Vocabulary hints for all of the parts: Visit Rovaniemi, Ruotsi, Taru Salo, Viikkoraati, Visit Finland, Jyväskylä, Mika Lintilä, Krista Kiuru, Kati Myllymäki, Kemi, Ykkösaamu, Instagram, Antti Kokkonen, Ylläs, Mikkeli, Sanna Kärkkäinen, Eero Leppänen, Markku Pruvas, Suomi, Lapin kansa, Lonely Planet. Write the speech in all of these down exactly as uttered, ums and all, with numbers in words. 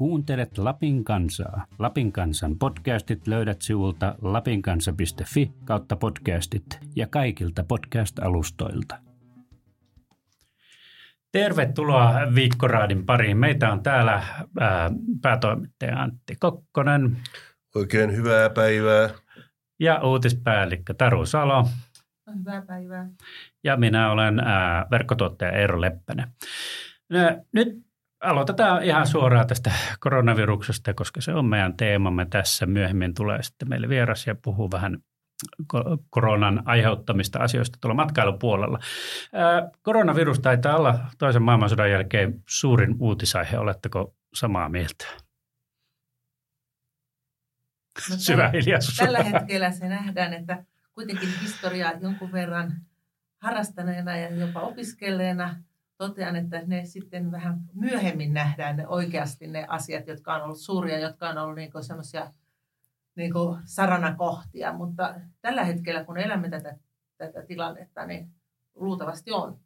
Kuuntelet Lapin kansaa. Lapin kansan podcastit löydät sivulta lapinkansa.fi kautta podcastit ja kaikilta podcast-alustoilta. Tervetuloa Viikkoraadin pariin. Meitä on täällä ää, päätoimittaja Antti Kokkonen. Oikein hyvää päivää. Ja uutispäällikkö Taru Salo. Hyvää päivää. Ja minä olen ää, verkkotuottaja Eero Leppänen. Nyt aloitetaan ihan suoraan tästä koronaviruksesta, koska se on meidän teemamme tässä. Myöhemmin tulee sitten meille vieras ja puhuu vähän koronan aiheuttamista asioista tuolla matkailupuolella. Koronavirus taitaa olla toisen maailmansodan jälkeen suurin uutisaihe. Oletteko samaa mieltä? No, Syvä hiljaisuus. Tällä hetkellä se nähdään, että kuitenkin historiaa jonkun verran harrastaneena ja jopa opiskelleena totean, että ne sitten vähän myöhemmin nähdään ne oikeasti ne asiat, jotka on ollut suuria, jotka on ollut niinku semmoisia niinku saranakohtia. Mutta tällä hetkellä, kun elämme tätä, tätä tilannetta, niin luultavasti on.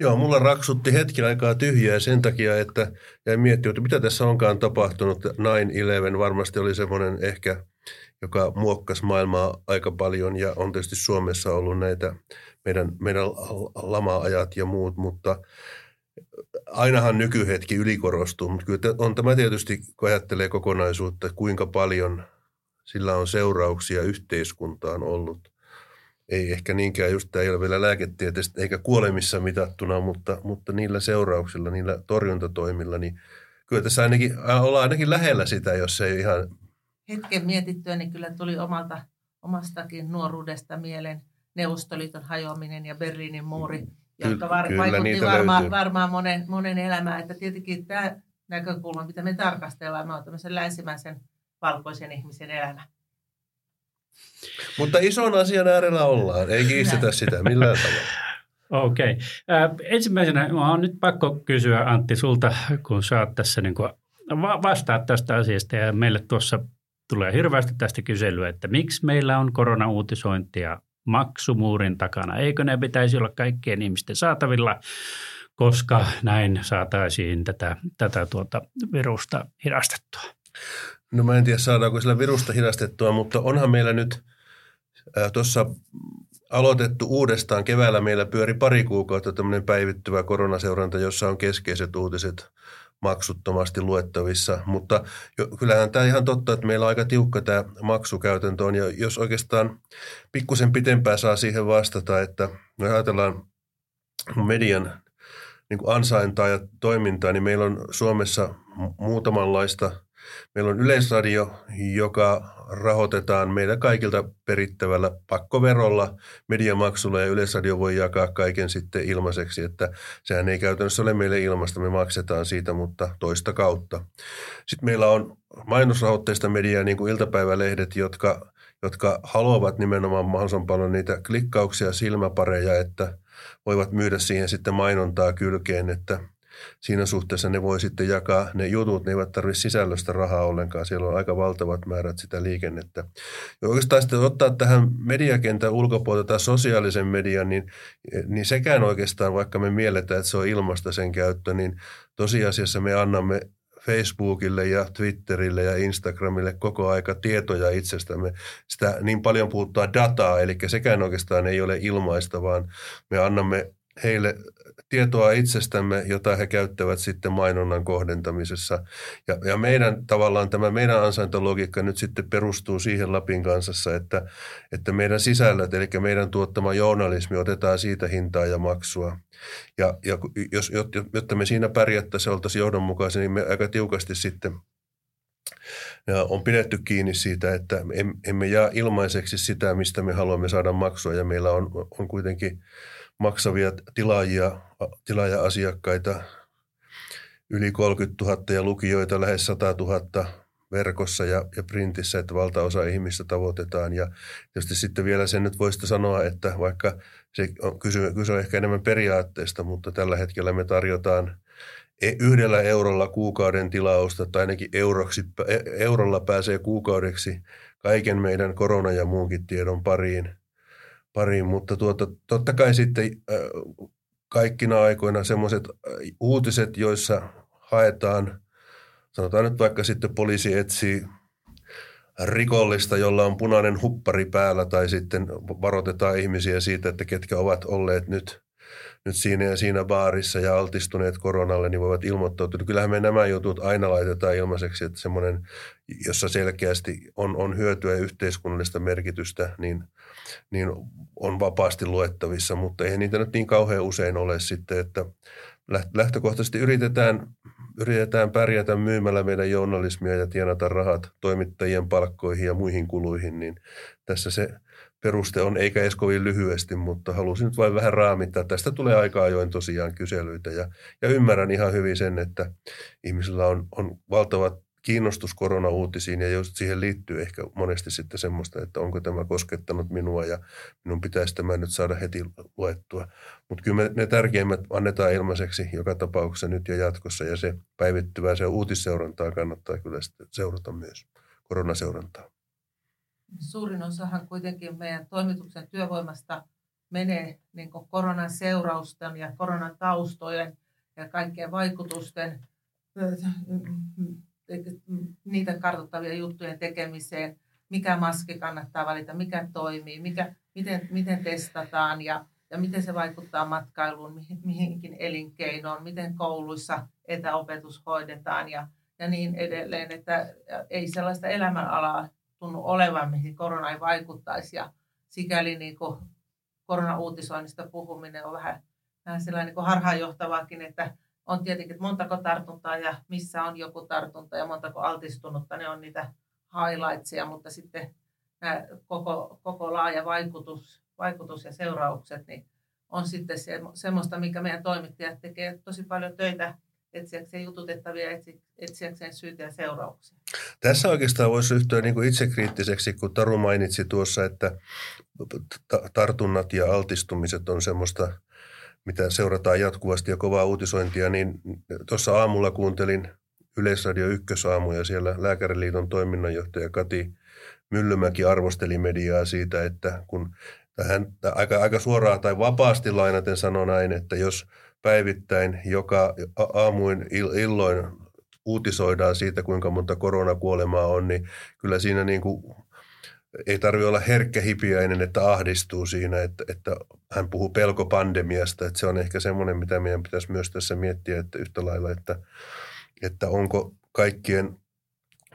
Joo, mulla raksutti hetken aikaa tyhjää sen takia, että jäin miettimään, että mitä tässä onkaan tapahtunut. nine eleven varmasti oli semmoinen ehkä, joka muokkasi maailmaa aika paljon ja on tietysti Suomessa ollut näitä meidän, meidän lama-ajat ja muut, mutta ainahan nykyhetki ylikorostuu. Mutta kyllä on tämä tietysti, kun ajattelee kokonaisuutta, kuinka paljon sillä on seurauksia yhteiskuntaan ollut. Ei ehkä niinkään, just tämä ei ole vielä lääketieteellistä eikä kuolemissa mitattuna, mutta, mutta niillä seurauksilla, niillä torjuntatoimilla, niin kyllä tässä ainakin, ollaan ainakin lähellä sitä, jos ei ihan... Hetken mietittyä, niin kyllä tuli omalta, omastakin nuoruudesta mieleen Neuvostoliiton hajoaminen ja Berliinin muuri, jotka var, kyllä, vaikutti varmaan, varmaan monen, monen elämään. Että tietenkin tämä näkökulma, mitä me tarkastellaan, me on tämmöisen länsimäisen valkoisen ihmisen elämä. Mutta ison asian äärellä ollaan, ei kiistetä sitä millään tavalla. Okei. Okay. Ensimmäisenä on nyt pakko kysyä Antti sulta, kun sä oot tässä niin kuin vastaat tästä asiasta ja meille tuossa tulee hirveästi tästä kyselyä, että miksi meillä on koronauutisointia maksumuurin takana. Eikö ne pitäisi olla kaikkien ihmisten saatavilla, koska näin saataisiin tätä, tätä tuota virusta hidastettua? No mä en tiedä saadaanko sillä virusta hidastettua, mutta onhan meillä nyt äh, tuossa aloitettu uudestaan. Keväällä meillä pyöri pari kuukautta tämmöinen päivittyvä koronaseuranta, jossa on keskeiset uutiset maksuttomasti luettavissa, mutta jo, kyllähän tämä ihan totta, että meillä on aika tiukka tämä maksukäytäntö on, ja jos oikeastaan pikkusen pitempään saa siihen vastata, että me ajatellaan median niin kuin ansaintaa ja toimintaa, niin meillä on Suomessa muutamanlaista, meillä on Yleisradio, joka rahoitetaan meidän kaikilta perittävällä pakkoverolla, mediamaksulla, ja Yleisradio voi jakaa kaiken sitten ilmaiseksi, että sehän ei käytännössä ole meille ilmasta, me maksetaan siitä, mutta toista kautta. Sitten meillä on mainosrahoitteista mediaa, niin kuin iltapäivälehdet, jotka, jotka haluavat nimenomaan mahdollisimman paljon niitä klikkauksia, silmäpareja, että voivat myydä siihen sitten mainontaa kylkeen, että siinä suhteessa ne voi sitten jakaa ne jutut, ne eivät tarvitse sisällöstä rahaa ollenkaan. Siellä on aika valtavat määrät sitä liikennettä. Ja oikeastaan sitten ottaa tähän mediakentän ulkopuolelta tai sosiaalisen median, niin, niin sekään oikeastaan, vaikka me mielletään, että se on ilmasta sen käyttö, niin tosiasiassa me annamme Facebookille ja Twitterille ja Instagramille koko aika tietoja itsestämme. Sitä niin paljon puhuttaa dataa, eli sekään oikeastaan ei ole ilmaista, vaan me annamme heille tietoa itsestämme, jota he käyttävät sitten mainonnan kohdentamisessa. Ja, ja meidän tavallaan tämä meidän ansaintalogiikka nyt sitten perustuu siihen Lapin kansassa, että, että meidän sisällöt, eli meidän tuottama journalismi, otetaan siitä hintaa ja maksua. Ja, ja jos, jotta me siinä pärjättäisiin ja oltaisiin johdonmukaisia, niin me aika tiukasti sitten on pidetty kiinni siitä, että emme jää ilmaiseksi sitä, mistä me haluamme saada maksua, ja meillä on, on kuitenkin maksavia tilaajia, tilaaja-asiakkaita, yli kolmekymmentätuhatta ja lukijoita lähes sata tuhatta verkossa ja, ja printissä, että valtaosa ihmistä tavoitetaan. Ja tietysti sitten vielä sen nyt voisi sanoa, että vaikka se on, kyse, kyse on ehkä enemmän periaatteesta, mutta tällä hetkellä me tarjotaan yhdellä eurolla kuukauden tilausta, tai ainakin euroksi, eurolla pääsee kuukaudeksi kaiken meidän korona- ja muunkin tiedon pariin. Pariin, mutta tuota, totta kai sitten äh, kaikkina aikoina semmoiset uutiset, joissa haetaan Sanotaan nyt vaikka sitten poliisi etsii rikollista, jolla on punainen huppari päällä, tai sitten varoitetaan ihmisiä siitä, että ketkä ovat olleet nyt, nyt siinä ja siinä baarissa ja altistuneet koronalle, niin voivat ilmoittautua. Kyllähän me nämä jutut aina laitetaan ilmaiseksi, että semmoinen, jossa selkeästi on, on hyötyä ja yhteiskunnallista merkitystä, niin, niin on vapaasti luettavissa, mutta eihän niitä nyt niin kauhean usein ole sitten, että lähtökohtaisesti yritetään, yritetään pärjätä myymällä meidän journalismia ja tienata rahat toimittajien palkkoihin ja muihin kuluihin, niin tässä se peruste on, eikä edes kovin lyhyesti, mutta halusin nyt vain vähän raamittaa. Tästä tulee aika ajoin tosiaan kyselyitä ja, ja ymmärrän ihan hyvin sen, että ihmisillä on, on valtava kiinnostus koronauutisiin ja just siihen liittyy ehkä monesti sitten semmoista, että onko tämä koskettanut minua ja minun pitäisi tämä nyt saada heti luettua. Mutta kyllä ne tärkeimmät annetaan ilmaiseksi joka tapauksessa nyt ja jatkossa ja se päivittyvää se uutisseurantaa kannattaa kyllä seurata myös, koronaseurantaa. Suurin osahan kuitenkin meidän toimituksen työvoimasta menee niin kuin koronan seurausten ja koronan taustojen ja kaikkien vaikutusten, niitä kartoittavia juttujen tekemiseen, mikä maski kannattaa valita, mikä toimii, mikä, miten, miten testataan ja, ja miten se vaikuttaa matkailuun, mihinkin elinkeinoon, miten kouluissa etäopetus hoidetaan ja, ja niin edelleen, että ei sellaista elämänalaa tunnu olevan, mihin korona ei vaikuttaisi ja sikäli niin kuin koronauutisoinnista puhuminen on vähän, vähän sellainen niin kuin harhaanjohtavaakin, että on tietenkin, että montako tartuntaa ja missä on joku tartunta ja montako altistunutta, ne on niitä highlightsia, mutta sitten nämä koko, koko laaja vaikutus, vaikutus ja seuraukset niin on sitten se, semmoista, mikä meidän toimittajat tekee tosi paljon töitä etsiäkseen jututettavia, etsiäkseen syitä ja seurauksia. Tässä oikeastaan voisi ryhtyä niin kuin itsekriittiseksi, kun Taru mainitsi tuossa, että tartunnat ja altistumiset on semmoista, mitä seurataan jatkuvasti ja kovaa uutisointia, niin tuossa aamulla kuuntelin Yleisradio Ykkösaamu ja siellä Lääkäriliiton toiminnanjohtaja Kati Myllymäki arvosteli mediaa siitä, että kun hän aika, aika suoraan tai vapaasti lainaten sanoi näin, että jos päivittäin joka aamuin illoin uutisoidaan siitä, kuinka monta koronakuolemaa on, niin kyllä siinä niin kuin ei tarvitse olla herkkä hipiäinen, että ahdistuu siinä, että, että hän puhuu pelkopandemiasta. Että se on ehkä semmoinen, mitä meidän pitäisi myös tässä miettiä että yhtä lailla, että, että onko kaikkien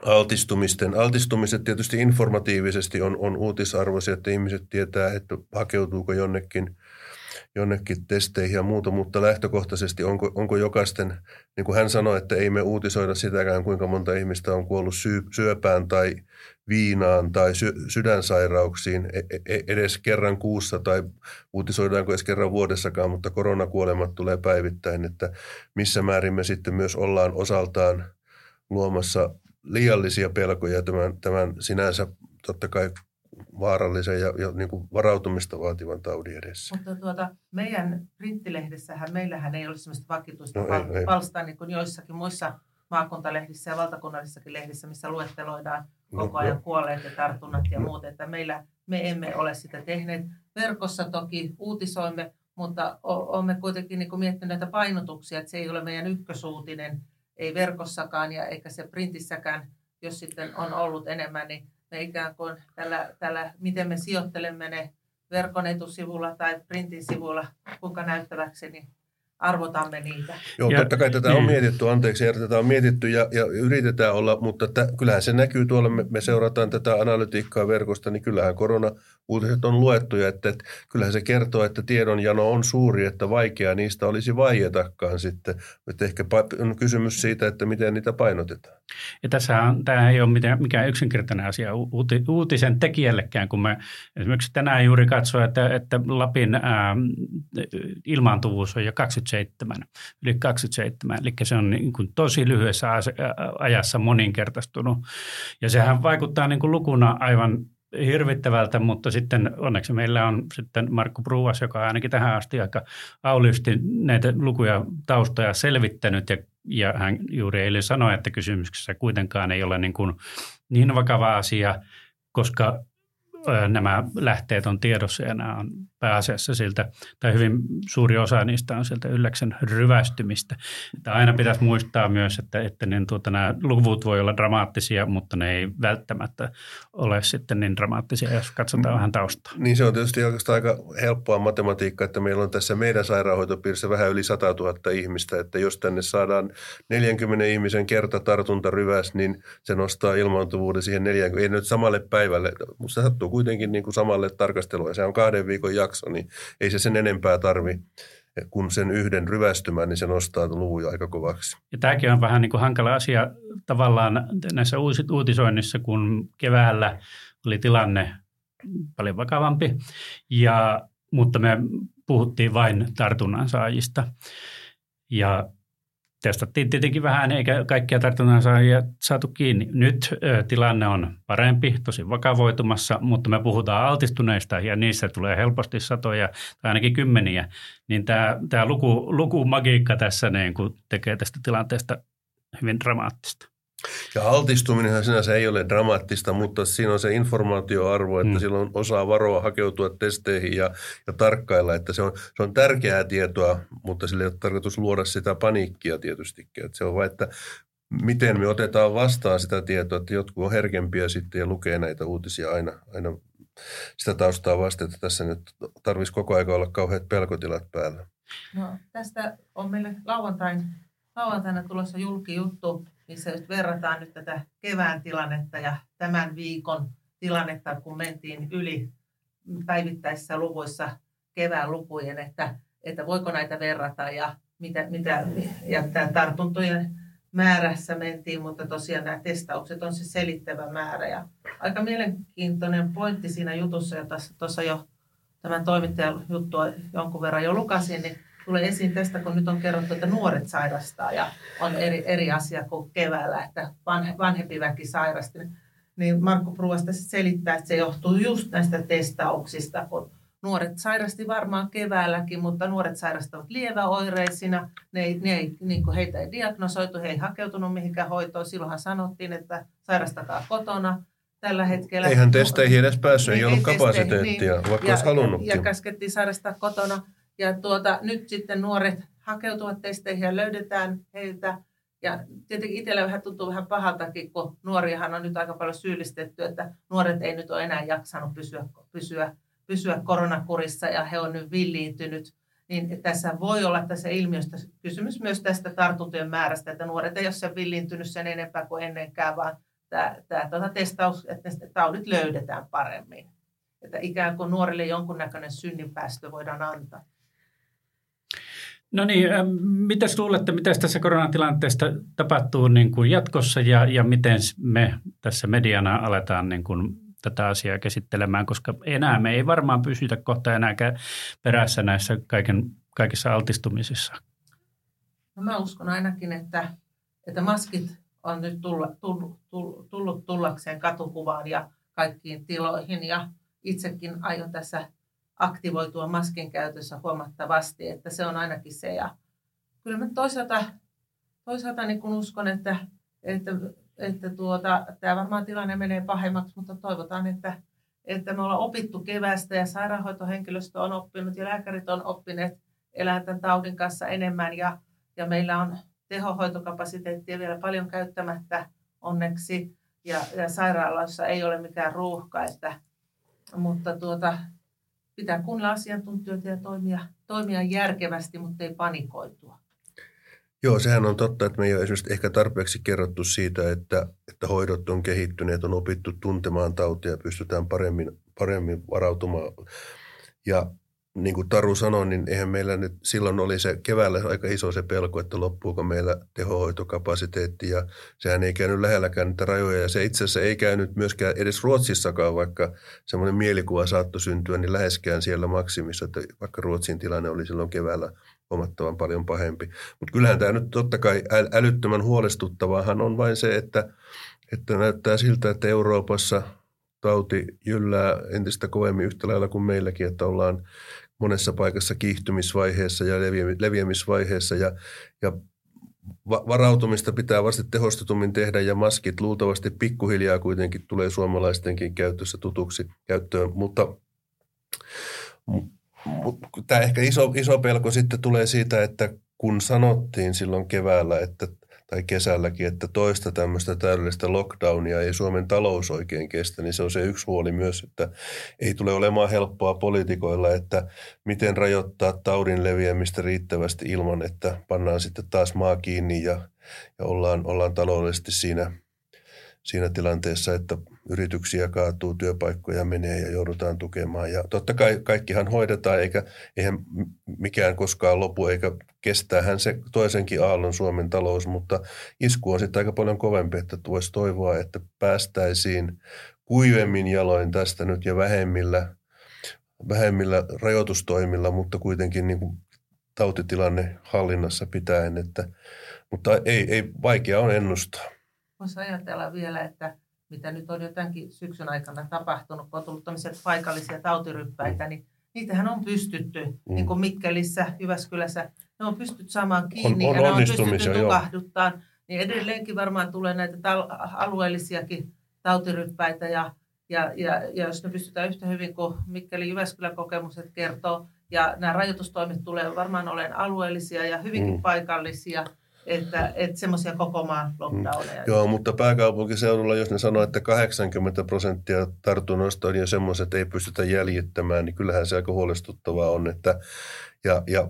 altistumisten. Altistumiset tietysti informatiivisesti on, on uutisarvoisia, että ihmiset tietää, että hakeutuuko jonnekin, jonnekin testeihin ja muuta, mutta lähtökohtaisesti onko, onko jokaisten, niin kuin hän sanoi, että ei me uutisoida sitäkään, kuinka monta ihmistä on kuollut syy, syöpään tai viinaan tai sy- sydänsairauksiin edes kerran kuussa tai uutisoidaanko edes kerran vuodessakaan, mutta koronakuolemat tulee päivittäin, että missä määrin me sitten myös ollaan osaltaan luomassa liiallisia pelkoja tämän, tämän sinänsä totta kai vaarallisen ja, ja niin kuin varautumista vaativan taudin edessä. Mutta tuota, meidän brittilehdessähän, meillähän ei ole sellaista vakituista no, pal- ei, palstaa niin kuin joissakin muissa maakuntalehdissä ja valtakunnallisissakin lehdissä, missä luetteloidaan koko ajan no, kuolleet ja tartunnat ja no. muut, että meillä me emme ole sitä tehneet. Verkossa toki uutisoimme, mutta olemme kuitenkin niin kuin miettineet näitä painotuksia, että se ei ole meidän ykkösuutinen, ei verkossakaan ja eikä se printissäkään, jos sitten on ollut enemmän, niin me ikään kuin tällä, tällä miten me sijoittelemme ne verkon etusivulla tai printin sivulla, kuinka näyttäväksi, niin arvotamme niitä. Joo, totta kai tätä on mietitty, anteeksi, tätä on mietitty ja, ja yritetään olla, mutta tä, kyllähän se näkyy tuolla, me, me seurataan tätä analytiikkaa verkosta, niin kyllähän koronauutiset on luettuja, että, että kyllähän se kertoo, että tiedonjano on suuri, että vaikea niistä olisi vaietakaan sitten, että ehkä on kysymys siitä, että miten niitä painotetaan. Ja tässähän, tämä ei ole mitään, mikään yksinkertainen asia uutisen tekijällekään, kun me esimerkiksi tänään juuri katsoin, että, että Lapin ää, ilmaantuvuus on jo kaksikymmentäseitsemän, yli kaksikymmentäseitsemän, eli se on niin kuin tosi lyhyessä ajassa moninkertaistunut. Ja sehän vaikuttaa niin kuin lukuna aivan hirvittävältä, mutta sitten onneksi meillä on sitten Markku Pruvas, joka on ainakin tähän asti aika auliisti näitä lukuja taustoja selvittänyt ja, ja hän juuri eilen sanoi, että kysymyksessä kuitenkaan ei ole niin kuin niin vakava asia, koska nämä lähteet on tiedossa ja nämä on pääasiassa siltä, tai hyvin suuri osa niistä on sieltä Ylläksen ryvästymistä. Että aina pitäisi muistaa myös, että, että niin, tuota, nämä luvut voi olla dramaattisia, mutta ne ei välttämättä ole sitten niin dramaattisia, jos katsotaan vähän taustaa. Niin se on tietysti aika helppoa matematiikkaa, että meillä on tässä meidän sairaanhoitopiirissä vähän yli sata tuhatta ihmistä, että jos tänne saadaan neljänkymmenen ihmisen kerta tartuntaryväs, niin se nostaa ilmaantuvuuden siihen neljäkymmentä, ei nyt samalle päivälle, mutta se sattuu kuitenkin niin kuin samalle tarkasteluun, se on kahden viikon jakso. Niin ei se sen enempää tarvi, kun sen yhden ryvästymään, niin se nostaa luvuja aika kovaksi. Ja tämäkin on vähän niin kuin hankala asia tavallaan näissä uusit uutisoinnissa, kun keväällä oli tilanne paljon vakavampi, ja, mutta me puhuttiin vain tartunnan saajista. Ja testattiin tietenkin vähän, eikä kaikkia tartunnan saajia saatu kiinni. Nyt ö, tilanne on parempi, tosi vakavoitumassa, mutta me puhutaan altistuneista ja niissä tulee helposti satoja tai ainakin kymmeniä. Niin tämä, tämä luku, lukumagiikka tässä niin kuin tekee tästä tilanteesta hyvin dramaattista. Ja altistuminenhan sinänsä ei ole dramaattista, mutta siinä on se informaatioarvo, että mm. silloin osaa varoa hakeutua testeihin ja, ja tarkkailla, että se on, se on tärkeää tietoa, mutta sillä ei ole tarkoitus luoda sitä paniikkia tietystikin. Että se on vain, että miten me otetaan vastaan sitä tietoa, että jotkut on herkempiä sitten ja lukee näitä uutisia aina, aina sitä taustaa vasten, että tässä nyt tarvitsisi koko ajan olla kauheat pelkotilat päällä. No, tästä on meille lauantain, lauantaina tulossa julki juttu, missä just verrataan nyt tätä kevään tilannetta ja tämän viikon tilannetta, kun mentiin yli päivittäisissä luvuissa kevään lukujen, että, että voiko näitä verrata ja mitä, mitä ja tartuntojen määrässä mentiin, mutta tosiaan nämä testaukset on se selittävä määrä. Ja aika mielenkiintoinen pointti siinä jutussa, jota tuossa jo tämän toimittajan juttua jonkun verran jo lukasin, niin tulee esiin tästä, kun nyt on kerrottu, että nuoret sairastaa ja on eri, eri asia kuin keväällä, että vanhe, vanhempi väki sairasti. Niin Markku Pruvas tässä selittää, että se johtuu just näistä testauksista, kun nuoret sairasti varmaan keväälläkin, mutta nuoret sairastavat lieväoireisina. Ne ei, ne ei, niin kuin heitä ei diagnosoitu, he ei hakeutunut mihinkään hoitoon. Silloinhan sanottiin, että sairastakaa kotona. Tällä hetkellä. Eihän testeihin edes päässyt, ei, ei ollut kapasiteettia, niin, vaikka ja, olisi halunnutkin. Ja käskettiin sairastaa kotona. Ja tuota, nyt sitten nuoret hakeutuvat testeihin ja löydetään heiltä. Ja tietenkin itsellä vähän tuntuu vähän pahaltakin, kun nuoriahan on nyt aika paljon syyllistetty, että nuoret ei nyt ole enää jaksanut pysyä, pysyä, pysyä koronakurissa ja he on nyt villiintynyt. Niin tässä voi olla tässä ilmiöstä kysymys myös tästä tartuntojen määrästä, että nuoret ei ole sen villiintynyt sen enempää kuin ennenkään, vaan tämä, tämä tuota testaus, että taudit löydetään paremmin. Että ikään kuin nuorille jonkunnäköinen synninpäästö voidaan antaa. No niin, mitäs luulette, mitä tässä koronatilanteesta tapahtuu niin kuin jatkossa ja, ja miten me tässä mediana aletaan niin kuin tätä asiaa käsittelemään, koska enää me ei varmaan pysytä kohta enääkään perässä näissä kaiken, kaikissa altistumisissa. No mä uskon ainakin, että, että maskit on nyt tullut, tullut, tullut tullakseen katukuvaan ja kaikkiin tiloihin ja itsekin aion tässä aktivoitua maskin käytössä huomattavasti, että se on ainakin se. Ja kyllä mä toisaalta, toisaalta niin kun uskon, että, että, että tuota, tämä varmaan tilanne menee pahemmaksi, mutta toivotaan, että, että me ollaan opittu keväästä ja sairaanhoitohenkilöstö on oppinut ja lääkärit on oppineet elää tämän taudin kanssa enemmän ja, ja meillä on tehohoitokapasiteettia vielä paljon käyttämättä onneksi ja, ja sairaaloissa ei ole mitään ruuhkaa, että, mutta tuota... Pitää kuunnella asiantuntijoita ja toimia, toimia järkevästi, mutta ei panikoitua. Joo, sehän on totta, että me ei ole esimerkiksi ehkä tarpeeksi kerrottu siitä, että, että hoidot on kehittyneet, on opittu tuntemaan tautia ja pystytään paremmin, paremmin varautumaan. Ja niin kuin Taru sanoi, niin eihän meillä nyt, silloin oli se keväällä aika iso se pelko, että loppuuko meillä tehohoitokapasiteetti ja sehän ei käynyt lähelläkään niitä rajoja ja se itse asiassa ei käynyt myöskään edes Ruotsissakaan, vaikka semmoinen mielikuva saattoi syntyä, niin läheskään siellä maksimissa, että vaikka Ruotsin tilanne oli silloin keväällä huomattavan paljon pahempi. Mutta kyllähän tämä nyt totta kai älyttömän huolestuttavaahan on vain se, että, että näyttää siltä, että Euroopassa tauti jyllää entistä kovemmin yhtä lailla kuin meilläkin, että ollaan monessa paikassa kiihtymisvaiheessa ja leviämisvaiheessa ja, ja varautumista pitää varsin tehostetummin tehdä ja maskit luultavasti pikkuhiljaa kuitenkin tulee suomalaistenkin käytössä tutuksi käyttöön, mutta Tämä ehkä iso, iso pelko sitten tulee siitä, että kun sanottiin silloin keväällä että, tai kesälläkin, että toista tämmöistä täydellistä lockdownia ei Suomen talous oikein kestä, niin se on se yksi huoli myös, että ei tule olemaan helppoa poliitikoilla, että miten rajoittaa taudin leviämistä riittävästi ilman, että pannaan sitten taas maa kiinni ja, ja ollaan, ollaan taloudellisesti siinä, siinä tilanteessa, että yrityksiä kaatuu, työpaikkoja menee ja joudutaan tukemaan. Ja totta kai kaikkihan hoidetaan, eikä eihän mikään koskaan lopu, eikä kestäähän se toisenkin aallon Suomen talous, mutta isku on sitten aika paljon kovempi, että voisi toivoa, että päästäisiin kuivemmin jaloin tästä nyt ja vähemmillä, vähemmillä rajoitustoimilla, mutta kuitenkin niin kuin tautitilanne hallinnassa pitäen, että, mutta ei, ei vaikea on ennustaa. Voisi ajatella vielä, että mitä nyt on jotenkin syksyn aikana tapahtunut, kun on tullut paikallisia tautiryppäitä, niin niitähän on pystytty, mm. niin kuin Mikkelissä, Jyväskylässä, ne on pystytty saamaan kiinni on, on ja ne on pystytty tukahduttamaan. Niin edelleenkin varmaan tulee näitä tal- alueellisiakin tautiryppäitä ja, ja, ja, ja jos ne pystytään yhtä hyvin kuin Mikkelin Jyväskylän kokemukset kertoo, ja nämä rajoitustoimet tulee varmaan olemaan alueellisia ja hyvinkin mm. paikallisia, Että, että semmoisia koko maan lockdowneja. Joo, mutta pääkaupunkiseudulla, jos ne sanoo, että kahdeksankymmentä prosenttia tartunnoista on ja semmoiset ei pystytä jäljittämään, niin kyllähän se aika huolestuttavaa on. Että, ja, ja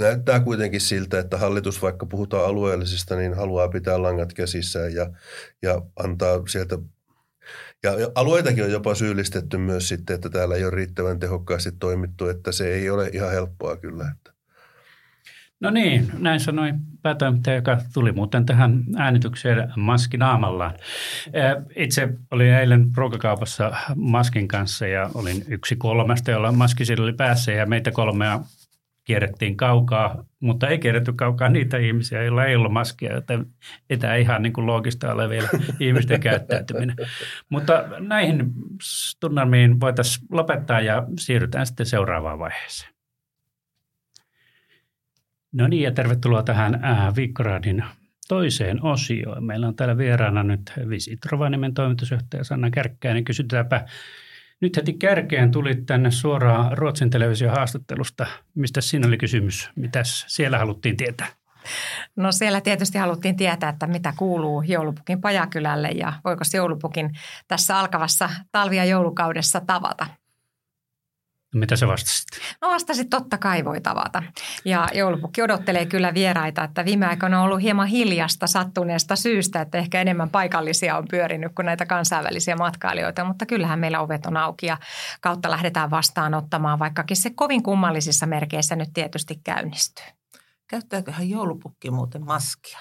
näyttää kuitenkin siltä, että hallitus, vaikka puhutaan alueellisista, niin haluaa pitää langat käsissään ja, ja antaa sieltä. Ja alueitakin on jopa syyllistetty myös sitten, että täällä ei ole riittävän tehokkaasti toimittu, että se ei ole ihan helppoa kyllä. No niin, näin sanoi päätoimittaja, joka tuli muuten tähän äänitykseen maskinaamallaan. Itse olin eilen ruokakaupassa maskin kanssa ja olin yksi kolmesta, jolla maski siellä oli päässä ja meitä kolmea kierrettiin kaukaa, mutta ei kierretty kaukaa niitä ihmisiä, joilla ei ollut maskia, joten ei tämä ihan niin kuin loogista ole vielä ihmisten käyttäytyminen. Mutta näihin tunnelmiin voitaisiin lopettaa ja siirrytään sitten seuraavaan vaiheeseen. No niin, ja tervetuloa tähän Viikkoraadin toiseen osioon. Meillä on täällä vieraana nyt Visit Rovaniemen toimitusjohtaja Sanna Kärkkäinen. Kysytäänpä nyt heti kärkeen, tulit tänne suoraan Ruotsin television haastattelusta. Mistä siinä oli kysymys? Mitäs siellä haluttiin tietää? No siellä tietysti haluttiin tietää, että mitä kuuluu joulupukin Pajakylälle ja voiko joulupukin tässä alkavassa talvi- ja joulukaudessa tavata? Mitä sä vastasit? No vastasit, totta kai voi tavata. Ja joulupukki odottelee kyllä vieraita, että viime aikoina on ollut hieman hiljasta sattuneesta syystä, että ehkä enemmän paikallisia on pyörinyt kuin näitä kansainvälisiä matkailijoita, mutta kyllähän meillä ovet on auki ja kautta lähdetään vastaanottamaan, vaikkakin se kovin kummallisissa merkeissä nyt tietysti käynnistyy. Käyttääköhän joulupukki muuten maskia?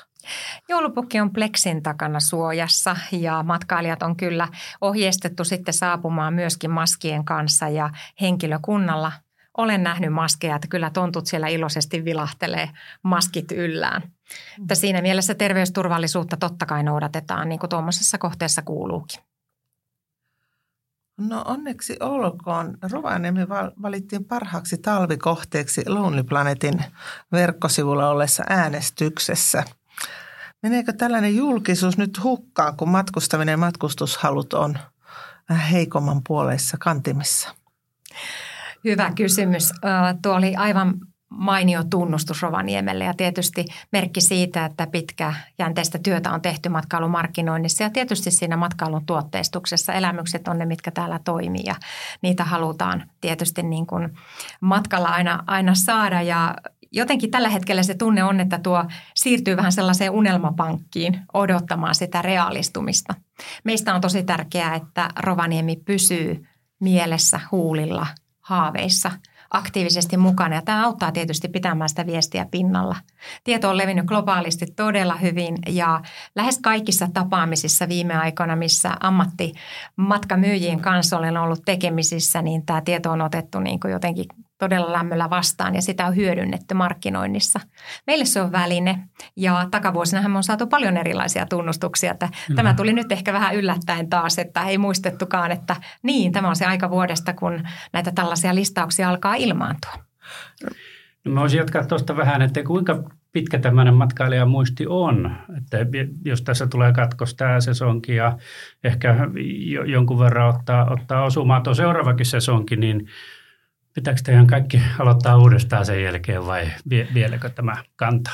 Joulupukki on pleksin takana suojassa ja matkailijat on kyllä ohjeistettu sitten saapumaan myöskin maskien kanssa ja henkilökunnalla. Olen nähnyt maskeja, että kyllä tontut siellä iloisesti vilahtelee maskit yllään. Että siinä mielessä terveysturvallisuutta totta kai noudatetaan, niin kuin tuommoisessa kohteessa kuuluukin. No onneksi olkoon. Rovaniemi valittiin parhaaksi talvikohteeksi Lonely Planetin verkkosivulla ollessa äänestyksessä. Meneekö tällainen julkisuus nyt hukkaan, kun matkustaminen ja matkustushalut on heikomman puoleissa kantimissa? Hyvä kysymys. Tuo oli aivan mainio tunnustus Rovaniemelle ja tietysti merkki siitä, että pitkäjänteistä työtä on tehty matkailumarkkinoinnissa ja tietysti siinä matkailun tuotteistuksessa elämykset on ne, mitkä täällä toimii ja niitä halutaan tietysti niin kuin matkalla aina, aina saada ja jotenkin tällä hetkellä se tunne on, että tuo siirtyy vähän sellaiseen unelmapankkiin odottamaan sitä realistumista. Meistä on tosi tärkeää, että Rovaniemi pysyy mielessä, huulilla, haaveissa aktiivisesti mukana. Ja tämä auttaa tietysti pitämään sitä viestiä pinnalla. Tieto on levinnyt globaalisti todella hyvin ja lähes kaikissa tapaamisissa viime aikoina, missä ammattimatkamyyjien kanssa olen ollut tekemisissä, niin tämä tieto on otettu niin kuin jotenkin todella lämmöllä vastaan ja sitä on hyödynnetty markkinoinnissa. Meille se on väline ja takavuosinahan me on saatu paljon erilaisia tunnustuksia. Että mm. Tämä tuli nyt ehkä vähän yllättäen taas, että ei muistettukaan, että niin, tämä on se aika vuodesta, kun näitä tällaisia listauksia alkaa ilmaantua. No, mä voisin jatkaa tuosta vähän, että kuinka pitkä tämmöinen matkailijan muisti on, että jos tässä tulee katkos tämä sesonki ja ehkä jonkun verran ottaa, ottaa osumaan tuo seuraavakin sesonki, niin Pitääkö teidän kaikki aloittaa uudestaan sen jälkeen vai vieläkö tämä kantaa?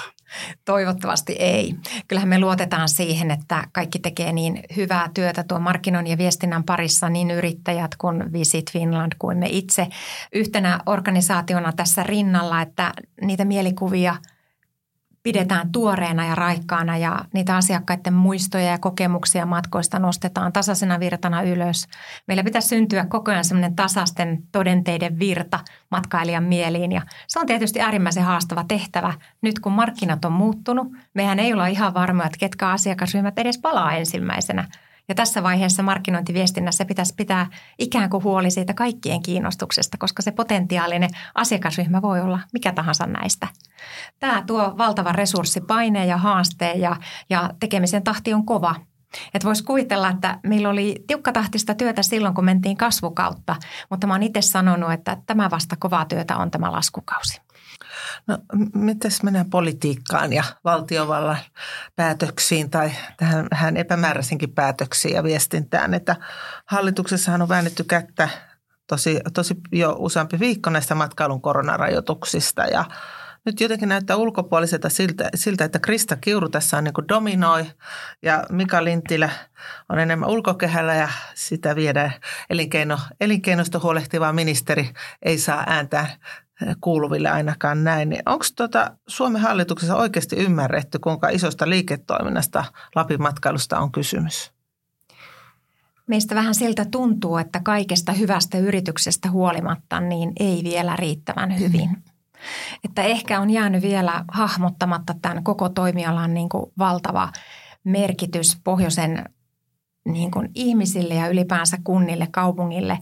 Toivottavasti ei. Kyllähän me luotetaan siihen, että kaikki tekee niin hyvää työtä tuon markkinoinnin ja viestinnän parissa, niin yrittäjät kuin Visit Finland kuin me itse yhtenä organisaationa tässä rinnalla, että niitä mielikuvia pidetään tuoreena ja raikkaana ja niitä asiakkaiden muistoja ja kokemuksia matkoista nostetaan tasaisena virtana ylös. Meillä pitäisi syntyä koko ajan semmoinen tasaisten todenteiden virta matkailijan mieliin ja se on tietysti äärimmäisen haastava tehtävä. Nyt kun markkinat on muuttunut, mehän ei olla ihan varmoja, että ketkä asiakasryhmät edes palaa ensimmäisenä. Ja tässä vaiheessa markkinointiviestinnässä pitäisi pitää ikään kuin huoli siitä kaikkien kiinnostuksesta, koska se potentiaalinen asiakasryhmä voi olla mikä tahansa näistä. Tämä tuo valtavan resurssipaineen ja haasteen ja, ja tekemisen tahti on kova. Että voisi kuvitella, että meillä oli tiukkatahtista työtä silloin, kun mentiin kasvukautta, mutta mä oon itse sanonut, että tämä vasta kovaa työtä on tämä laskukausi. No, mitäs mennään politiikkaan ja valtiovallan päätöksiin tai tähän vähän epämääräisinkin päätöksiin ja viestintään, että hallituksessahan on väännetty kättä tosi, tosi jo useampi viikko näistä matkailun koronarajoituksista ja nyt jotenkin näyttää ulkopuoliselta siltä, siltä, että Krista Kiuru tässä on niin kuin dominoi ja Mika Lintilä on enemmän ulkokehällä ja sitä viedään elinkeino, elinkeinosta huolehtiva ministeri ei saa ääntää kuuluville ainakaan näin. Niin onko tuota Suomen hallituksessa oikeasti ymmärretty, kuinka isosta liiketoiminnasta Lapin matkailusta on kysymys? Meistä vähän siltä tuntuu, että kaikesta hyvästä yrityksestä huolimatta niin ei vielä riittävän hyvin. Että ehkä on jäänyt vielä hahmottamatta tämän koko toimialan niin kuin valtava merkitys pohjoisen niin kuin ihmisille ja ylipäänsä kunnille, kaupungille,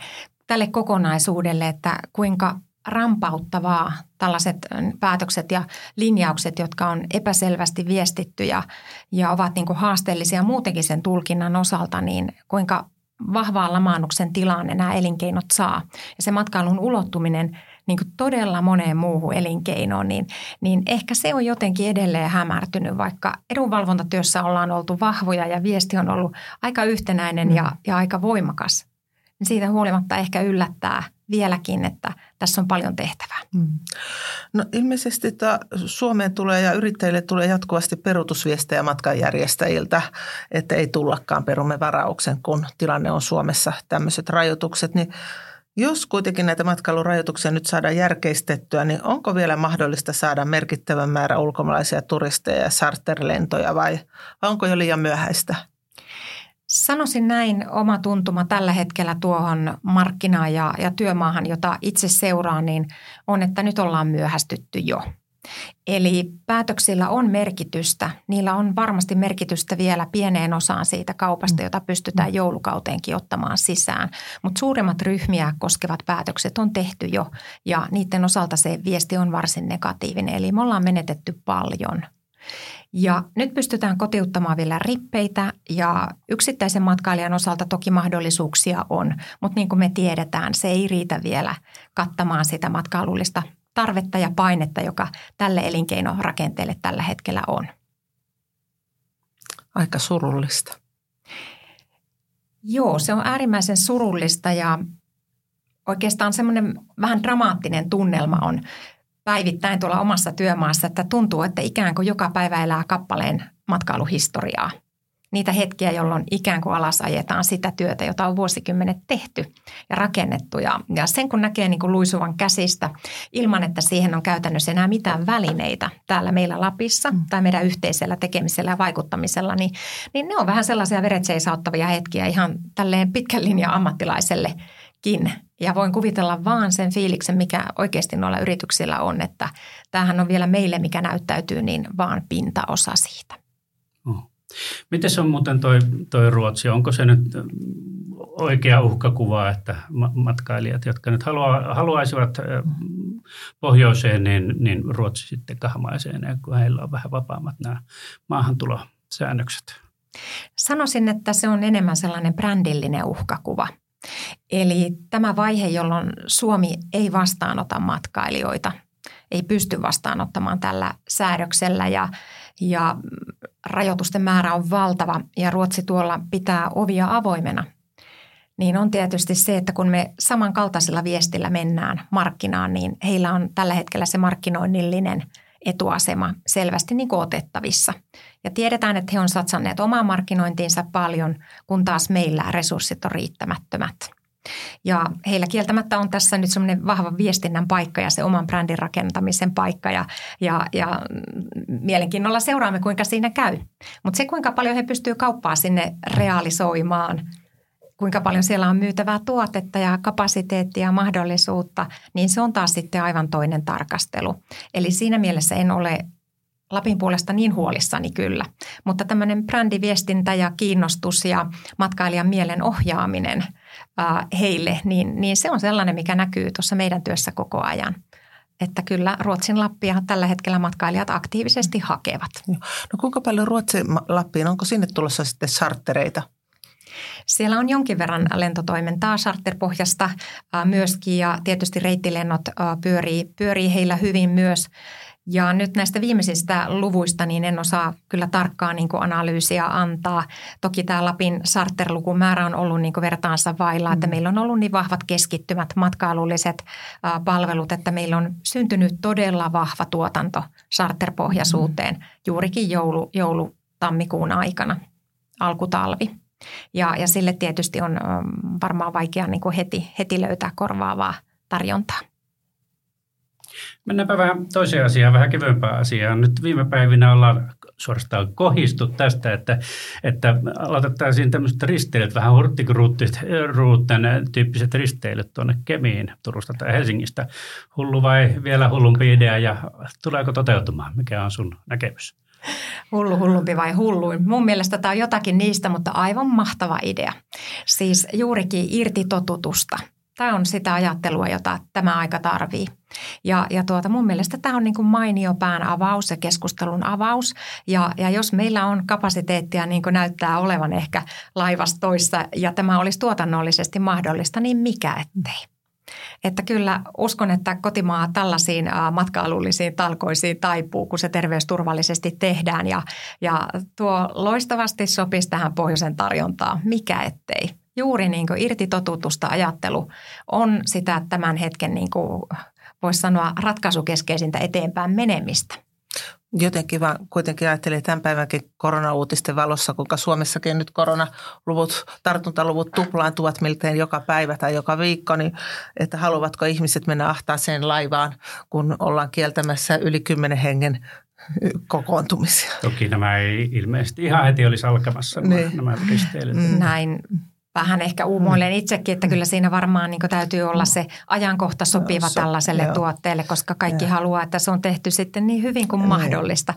tälle kokonaisuudelle, että kuinka rampauttavaa tällaiset päätökset ja linjaukset, jotka on epäselvästi viestitty ja, ja ovat niin kuin haasteellisia muutenkin sen tulkinnan osalta, niin kuinka vahvaan lamaannuksen tilaan nämä elinkeinot saa. Ja se matkailun ulottuminen niin kuin todella moneen muuhun elinkeinoon, niin, niin ehkä se on jotenkin edelleen hämärtynyt, vaikka edunvalvontatyössä ollaan oltu vahvoja ja viesti on ollut aika yhtenäinen ja, ja aika voimakas. Siitä huolimatta ehkä yllättää vieläkin, että tässä on paljon tehtävää. Mm. No ilmeisesti tämä Suomeen tulee ja yrittäjille tulee jatkuvasti peruutusviestejä matkanjärjestäjiltä, että ei tullakaan perumme varauksen, kun tilanne on Suomessa tämmöiset rajoitukset. Niin jos kuitenkin näitä matkailurajoituksia nyt saadaan järkeistettyä, niin onko vielä mahdollista saada merkittävän määrä ulkomaalaisia turisteja ja charterlentoja vai onko jo liian myöhäistä? Sanoisin näin oma tuntuma tällä hetkellä tuohon markkinaan ja, ja työmaahan, jota itse seuraan, niin on, että nyt ollaan myöhästytty jo. Eli päätöksillä on merkitystä. Niillä on varmasti merkitystä vielä pieneen osaan siitä kaupasta, jota pystytään joulukauteenkin ottamaan sisään. Mutta suuremmat ryhmiä koskevat päätökset on tehty jo ja niiden osalta se viesti on varsin negatiivinen. Eli me ollaan menetetty paljon. Ja nyt pystytään kotiuttamaan vielä rippeitä ja yksittäisen matkailijan osalta toki mahdollisuuksia on, mutta niin kuin me tiedetään, se ei riitä vielä kattamaan sitä matkailullista tarvetta ja painetta, joka tälle elinkeinorakenteelle tällä hetkellä on. Aika surullista. Joo, se on äärimmäisen surullista ja oikeastaan semmoinen vähän dramaattinen tunnelma on päivittäin tuolla omassa työmaassa, että tuntuu, että ikään kuin joka päivä elää kappaleen matkailuhistoriaa. Niitä hetkiä, jolloin ikään kuin alas ajetaan sitä työtä, jota on vuosikymmenet tehty ja rakennettu. Ja, ja sen kun näkee niin kuin luisuvan käsistä ilman, että siihen on käytännössä enää mitään välineitä täällä meillä Lapissa tai meidän yhteisellä tekemisellä ja vaikuttamisella, niin, niin ne on vähän sellaisia veret seisauttavia hetkiä ihan tälleen pitkän linjan ammattilaisellekin. Ja voin kuvitella vaan sen fiiliksen, mikä oikeasti noilla yrityksillä on, että tämähän on vielä meille, mikä näyttäytyy, niin vaan pintaosa siitä. Oh. Miten se on muuten toi, toi Ruotsi? Onko se nyt oikea uhkakuva, että matkailijat, jotka nyt haluaa, haluaisivat pohjoiseen, niin, niin Ruotsi sitten kahmaiseen, kun heillä on vähän vapaammat nämä maahantulosäännökset? Sanoisin, että se on enemmän sellainen brändillinen uhkakuva. Eli tämä vaihe, jolloin Suomi ei vastaanota matkailijoita, ei pysty vastaanottamaan tällä säädöksellä ja, ja rajoitusten määrä on valtava ja Ruotsi tuolla pitää ovia avoimena, niin on tietysti se, että kun me samankaltaisella viestillä mennään markkinaan, niin heillä on tällä hetkellä se markkinoinnillinen etuasema selvästi niin kuin otettavissa. Ja tiedetään, että he on satsanneet omaan markkinointiinsa paljon, kun taas meillä resurssit on riittämättömät. Ja heillä kieltämättä on tässä nyt semmoinen vahva viestinnän paikka ja se oman brändin rakentamisen paikka ja, ja, ja mielenkiinnolla seuraamme, kuinka siinä käy. Mutta se, kuinka paljon he pystyvät kauppaa sinne realisoimaan, kuinka paljon siellä on myytävää tuotetta ja kapasiteettia ja mahdollisuutta, niin se on taas sitten aivan toinen tarkastelu. Eli siinä mielessä en ole Lapin puolesta niin huolissani kyllä, mutta tämmöinen brändiviestintä ja kiinnostus ja matkailijan mielen ohjaaminen ää, heille, niin, niin se on sellainen, mikä näkyy tuossa meidän työssä koko ajan. Että kyllä Ruotsin Lappia tällä hetkellä matkailijat aktiivisesti hakevat. No kuinka paljon Ruotsin Lappiin, onko sinne tulossa sitten chartereita? Siellä on jonkin verran lentotoimintaa charterpohjasta myöskin ja tietysti reittilennot pyörii, pyörii heillä hyvin myös. Ja nyt näistä viimeisistä luvuista niin en osaa kyllä tarkkaa niin kuin analyysiä antaa. Toki tämä Lapin charterlukumäärä on ollut niin kuin vertaansa vailla, että meillä on ollut niin vahvat keskittymät matkailulliset palvelut, että meillä on syntynyt todella vahva tuotanto charterpohjaisuuteen juurikin joulu, joulutammikuun aikana, alkutalvi. Ja, ja sille tietysti on varmaan vaikea niin kuin heti, heti löytää korvaavaa tarjontaa. Mennäänpä vähän toiseen asiaan, vähän kevyempään asiaan. Nyt viime päivinä ollaan suorastaan kohistu tästä, että, että aloitettaisiin tämmöiset risteilyt, vähän horttikruutten tyyppiset risteilyt tuonne Kemiin Turusta tai Helsingistä. Hullu vai vielä hullumpi idea ja tuleeko toteutumaan? Mikä on sun näkemys? Hullu, hullumpi vai hulluin? Mun mielestä tämä on jotakin niistä, mutta aivan mahtava idea. Siis juurikin irti totutusta. Tämä on sitä ajattelua, jota tämä aika tarvii. Ja, ja tuota, mun mielestä tämä on niin kuin mainio pään avaus ja keskustelun avaus. Ja, ja jos meillä on kapasiteettia, niin kuin näyttää olevan ehkä laivastoissa, ja tämä olisi tuotannollisesti mahdollista, niin mikä ettei. Että kyllä uskon, että kotimaa tällaisiin matkailullisiin talkoisiin taipuu, kun se terveysturvallisesti tehdään. Ja, ja tuo loistavasti sopisi tähän pohjoisen tarjontaan, mikä ettei. Juuri niin kuin irti totutusta ajattelu on sitä tämän hetken, niin kuin voisi sanoa, ratkaisukeskeisintä eteenpäin menemistä. Jotenkin vaan kuitenkin ajattelin tämän päivänkin koronauutisten valossa, kuinka Suomessakin nyt koronaluvut, tartuntaluvut tuplaantuvat miltei joka päivä tai joka viikko, niin että haluavatko ihmiset mennä ahtaaseen laivaan, kun ollaan kieltämässä yli kymmenen hengen kokoontumisia. Toki nämä ei ilmeisesti ihan heti olisi alkamassa, niin. Nämä risteilyt. Näin. Vähän ehkä uumoilleen itsekin, että kyllä siinä varmaan niin täytyy olla se ajankohta sopiva so, tällaiselle joo. tuotteelle, koska kaikki joo. haluaa, että se on tehty sitten niin hyvin kuin joo. mahdollista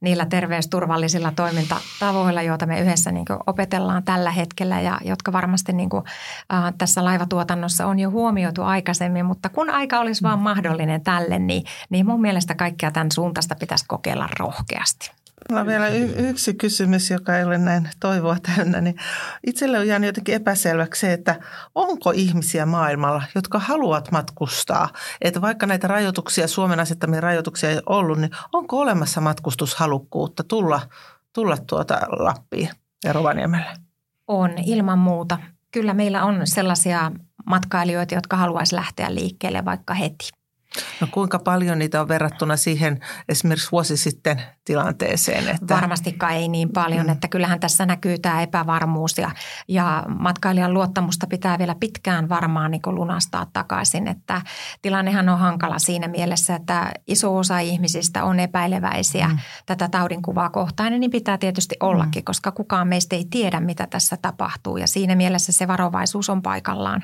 niillä terveysturvallisilla toimintatavoilla, joita me yhdessä niin opetellaan tällä hetkellä ja jotka varmasti niin kuin, äh, tässä laivatuotannossa on jo huomioitu aikaisemmin, mutta kun aika olisi vaan mahdollinen tälle, niin, niin mun mielestä kaikkea tämän suuntaista pitäisi kokeilla rohkeasti. Mulla on vielä y- yksi kysymys, joka ei ole näin toivoa täynnä. Niin itselle on jäänyt jotenkin epäselväksi se, että onko ihmisiä maailmalla, jotka haluavat matkustaa. Että vaikka näitä rajoituksia, Suomen asettamia rajoituksia ei ollut, niin onko olemassa matkustushalukkuutta tulla, tulla tuota Lappiin ja Rovaniemelle? On, ilman muuta. Kyllä meillä on sellaisia matkailijoita, jotka haluaisi lähteä liikkeelle vaikka heti. No kuinka paljon niitä on verrattuna siihen esimerkiksi vuosi sitten tilanteeseen? Että... Varmastikaan ei niin paljon, mm. että kyllähän tässä näkyy tämä epävarmuus ja, ja matkailijan luottamusta pitää vielä pitkään varmaan niin kuin lunastaa takaisin. Että tilannehan on hankala siinä mielessä, että iso osa ihmisistä on epäileväisiä mm. tätä taudinkuvaa kohtaan ja niin pitää tietysti ollakin, mm. koska kukaan meistä ei tiedä, mitä tässä tapahtuu ja siinä mielessä se varovaisuus on paikallaan.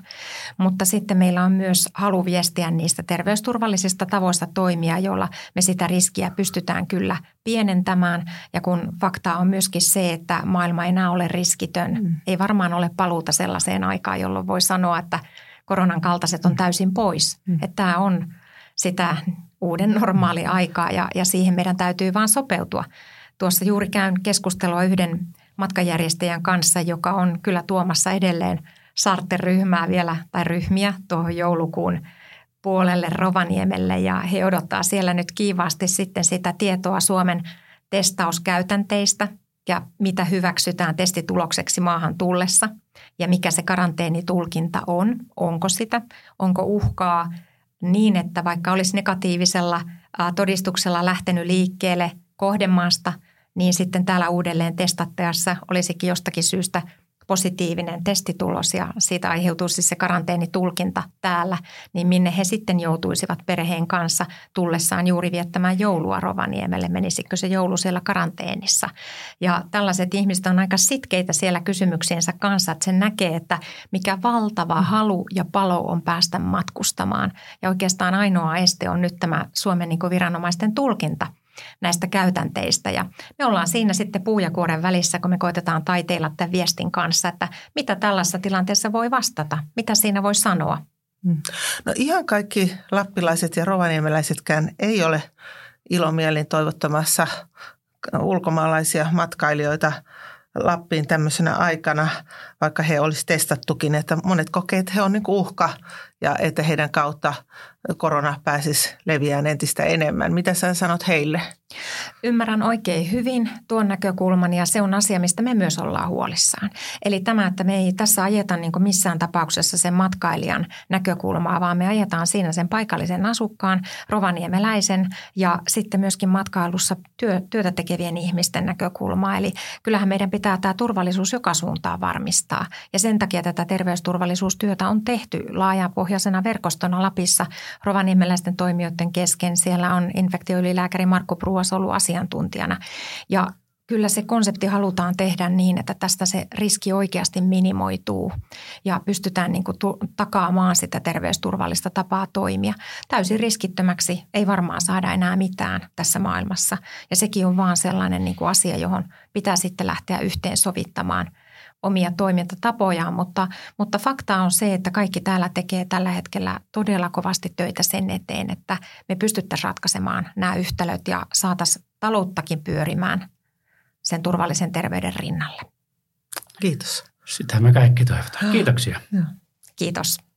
Mutta sitten meillä on myös halu viestiä niistä terveysturvallisuudesta. Turvallisista tavoista toimia, jolla me sitä riskiä pystytään kyllä pienentämään. Ja kun fakta on myöskin se, että maailma ei enää ole riskitön. Mm. Ei varmaan ole paluuta sellaiseen aikaan, jolloin voi sanoa, että koronan kaltaiset on täysin pois. Mm. Että tämä on sitä uuden normaalia aikaa ja, ja siihen meidän täytyy vaan sopeutua. Tuossa juuri käyn keskustelua yhden matkajärjestäjän kanssa, joka on kyllä tuomassa edelleen charterryhmää vielä tai ryhmiä tuohon joulukuun puolelle Rovaniemelle ja he odottaa siellä nyt kiivaasti sitten sitä tietoa Suomen testauskäytänteistä, ja mitä hyväksytään testitulokseksi maahan tullessa ja mikä se karanteenitulkinta on, onko sitä, onko uhkaa niin, että vaikka olisi negatiivisella todistuksella lähtenyt liikkeelle kohdemaasta, niin sitten täällä uudelleen testattajassa olisikin jostakin syystä positiivinen testitulos ja siitä aiheutuu siis se karanteenitulkinta täällä, niin minne he sitten joutuisivat perheen kanssa tullessaan juuri viettämään joulua Rovaniemelle, menisikö se joulu siellä karanteenissa. Ja tällaiset ihmiset on aika sitkeitä siellä kysymyksiensä kanssa, että se näkee, että mikä valtava halu ja palo on päästä matkustamaan. Ja oikeastaan ainoa este on nyt tämä Suomen niin kuin viranomaisten tulkinta näistä käytänteistä ja me ollaan siinä sitten puu ja kuoren välissä, kun me koitetaan taiteilla tämän viestin kanssa, että mitä tällaisessa tilanteessa voi vastata, mitä siinä voi sanoa. No ihan kaikki lappilaiset ja rovaniemeläisetkään ei ole ilomielin toivottamassa ulkomaalaisia matkailijoita Lappiin tämmöisenä aikana, vaikka he olisi testattukin, että monet kokee, että he on niin kuin uhka ja että heidän kautta korona pääsisi leviämään entistä enemmän. Mitä sä sanot heille? Ymmärrän oikein hyvin tuon näkökulman ja se on asia, mistä me myös ollaan huolissaan. Eli tämä, että me ei tässä ajeta niin kuin missään tapauksessa sen matkailijan näkökulmaa, vaan me ajetaan siinä sen paikallisen asukkaan, rovaniemeläisen ja sitten myöskin matkailussa työtä tekevien ihmisten näkökulmaa. Eli kyllähän meidän pitää tämä turvallisuus joka suuntaan varmistaa ja sen takia tätä terveysturvallisuustyötä on tehty laajapohjaisena verkostona Lapissa rovaniemeläisten toimijoiden kesken. Siellä on infektioylilääkäri Markku Pruvas ollut asiantuntijana ja kyllä se konsepti halutaan tehdä niin, että tästä se riski oikeasti minimoituu ja pystytään niin kuin takaamaan sitä terveysturvallista tapaa toimia. Täysin riskittömäksi ei varmaan saada enää mitään tässä maailmassa ja sekin on vaan sellainen niin kuin asia, johon pitää sitten lähteä yhteensovittamaan omia toimintatapojaan, mutta, mutta fakta on se, että kaikki täällä tekee tällä hetkellä todella kovasti töitä sen eteen, että me pystyttäisiin ratkaisemaan nämä yhtälöt ja saataisiin talouttakin pyörimään sen turvallisen terveyden rinnalle. Kiitos. Sitä me kaikki toivotaan. Kiitoksia. Kiitos.